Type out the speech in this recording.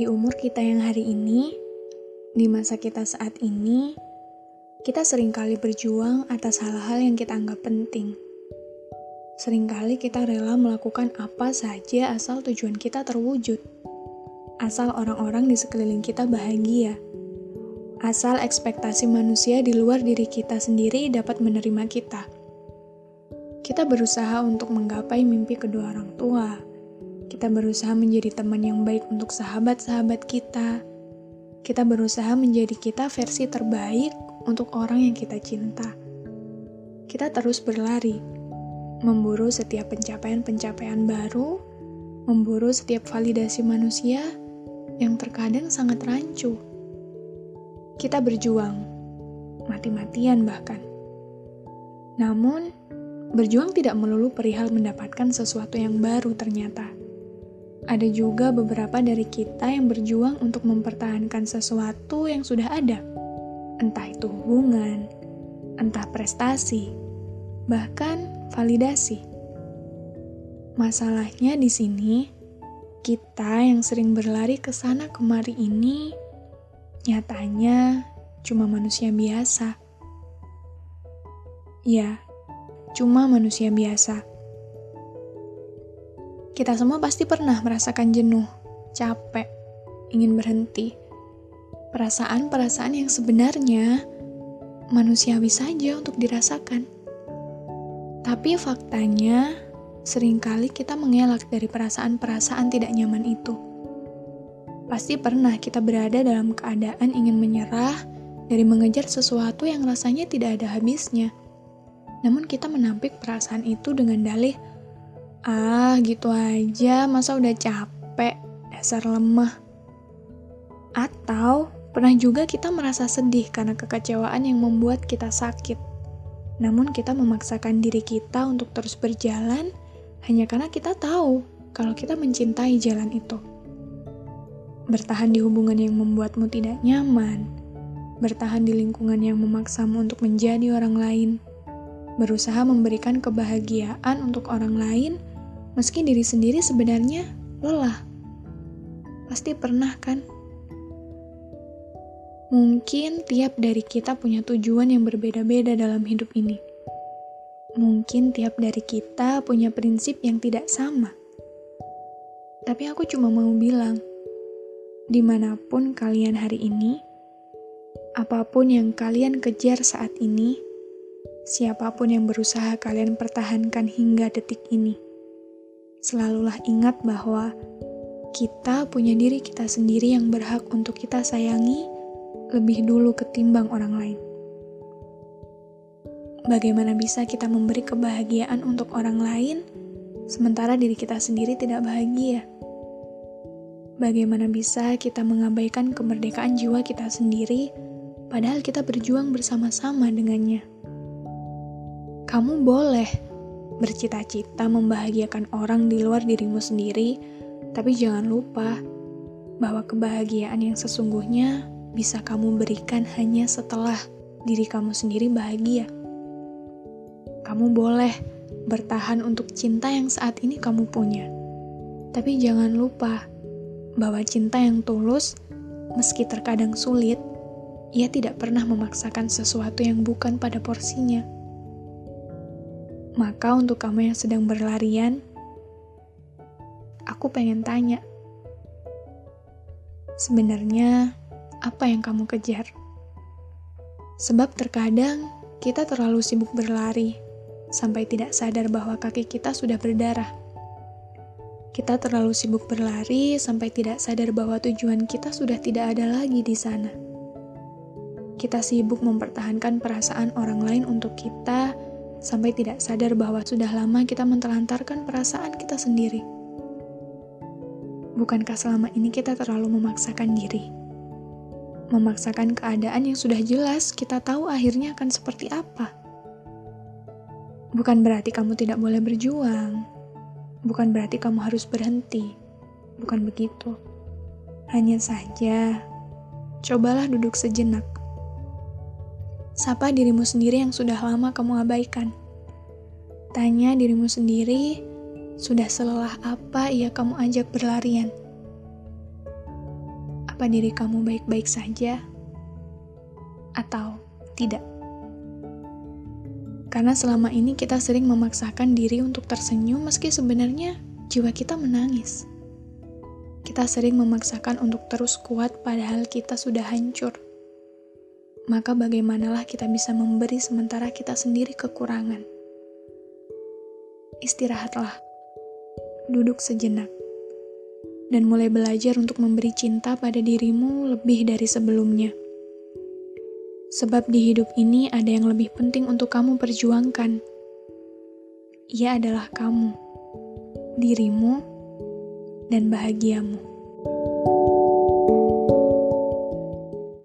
Di umur kita yang hari ini, di masa kita saat ini, kita seringkali berjuang atas hal-hal yang kita anggap penting. Seringkali kita rela melakukan apa saja asal tujuan kita terwujud. Asal orang-orang di sekeliling kita bahagia. Asal ekspektasi manusia di luar diri kita sendiri dapat menerima kita. Kita berusaha untuk menggapai mimpi kedua orang tua. Kita berusaha menjadi teman yang baik untuk sahabat-sahabat kita. Kita berusaha menjadi kita versi terbaik untuk orang yang kita cinta. Kita terus berlari, memburu setiap pencapaian-pencapaian baru, memburu setiap validasi manusia yang terkadang sangat rancu. Kita berjuang, mati-matian bahkan. Namun, berjuang tidak melulu perihal mendapatkan sesuatu yang baru ternyata. Ada juga beberapa dari kita yang berjuang untuk mempertahankan sesuatu yang sudah ada. Entah itu hubungan, entah prestasi, bahkan validasi. Masalahnya di sini, kita yang sering berlari ke sana kemari ini, nyatanya cuma manusia biasa. Ya, cuma manusia biasa. Kita semua pasti pernah merasakan jenuh, capek, ingin berhenti. Perasaan-perasaan yang sebenarnya manusiawi saja untuk dirasakan. Tapi faktanya, seringkali kita mengelak dari perasaan-perasaan tidak nyaman itu. Pasti pernah kita berada dalam keadaan ingin menyerah dari mengejar sesuatu yang rasanya tidak ada habisnya. Namun kita menampik perasaan itu dengan dalih, "Ah, gitu aja, masa udah capek, dasar lemah." Atau, pernah juga kita merasa sedih karena kekecewaan yang membuat kita sakit. Namun kita memaksakan diri kita untuk terus berjalan hanya karena kita tahu kalau kita mencintai jalan itu. Bertahan di hubungan yang membuatmu tidak nyaman, bertahan di lingkungan yang memaksamu untuk menjadi orang lain, berusaha memberikan kebahagiaan untuk orang lain, meski diri sendiri sebenarnya lelah. Pasti pernah kan? Mungkin tiap dari kita punya tujuan yang berbeda-beda dalam hidup ini. Mungkin tiap dari kita punya prinsip yang tidak sama. Tapi aku cuma mau bilang, dimanapun kalian hari ini, apapun yang kalian kejar saat ini, siapapun yang berusaha kalian pertahankan hingga detik ini, selalulah ingat bahwa kita punya diri kita sendiri yang berhak untuk kita sayangi lebih dulu ketimbang orang lain. Bagaimana bisa kita memberi kebahagiaan untuk orang lain, sementara diri kita sendiri tidak bahagia? Bagaimana bisa kita mengabaikan kemerdekaan jiwa kita sendiri, padahal kita berjuang bersama-sama dengannya? Kamu boleh bercita-cita membahagiakan orang di luar dirimu sendiri, tapi jangan lupa bahwa kebahagiaan yang sesungguhnya bisa kamu berikan hanya setelah diri kamu sendiri bahagia. Kamu boleh bertahan untuk cinta yang saat ini kamu punya. Tapi jangan lupa bahwa cinta yang tulus, meski terkadang sulit, ia tidak pernah memaksakan sesuatu yang bukan pada porsinya. Maka untuk kamu yang sedang berlarian, aku pengen tanya, sebenarnya apa yang kamu kejar? Sebab terkadang kita terlalu sibuk berlari sampai tidak sadar bahwa kaki kita sudah berdarah. Kita terlalu sibuk berlari sampai tidak sadar bahwa tujuan kita sudah tidak ada lagi di sana. Kita sibuk mempertahankan perasaan orang lain untuk kita sampai tidak sadar bahwa sudah lama kita mentelantarkan perasaan kita sendiri. Bukankah selama ini kita terlalu memaksakan diri? Memaksakan keadaan yang sudah jelas, kita tahu akhirnya akan seperti apa. Bukan berarti kamu tidak boleh berjuang. Bukan berarti kamu harus berhenti. Bukan begitu. Hanya saja, cobalah duduk sejenak. Sapa dirimu sendiri yang sudah lama kamu abaikan. Tanya dirimu sendiri, sudah selelah apa ia kamu ajak berlarian? apa diri kamu baik-baik saja atau tidak? Karena selama ini kita sering memaksakan diri untuk tersenyum meski sebenarnya jiwa kita menangis. Kita sering memaksakan untuk terus kuat padahal kita sudah hancur. Maka bagaimanalah kita bisa memberi sementara kita sendiri kekurangan? Istirahatlah, duduk sejenak, dan mulai belajar untuk memberi cinta pada dirimu lebih dari sebelumnya. Sebab di hidup ini ada yang lebih penting untuk kamu perjuangkan. Ia adalah kamu, dirimu, dan bahagiamu.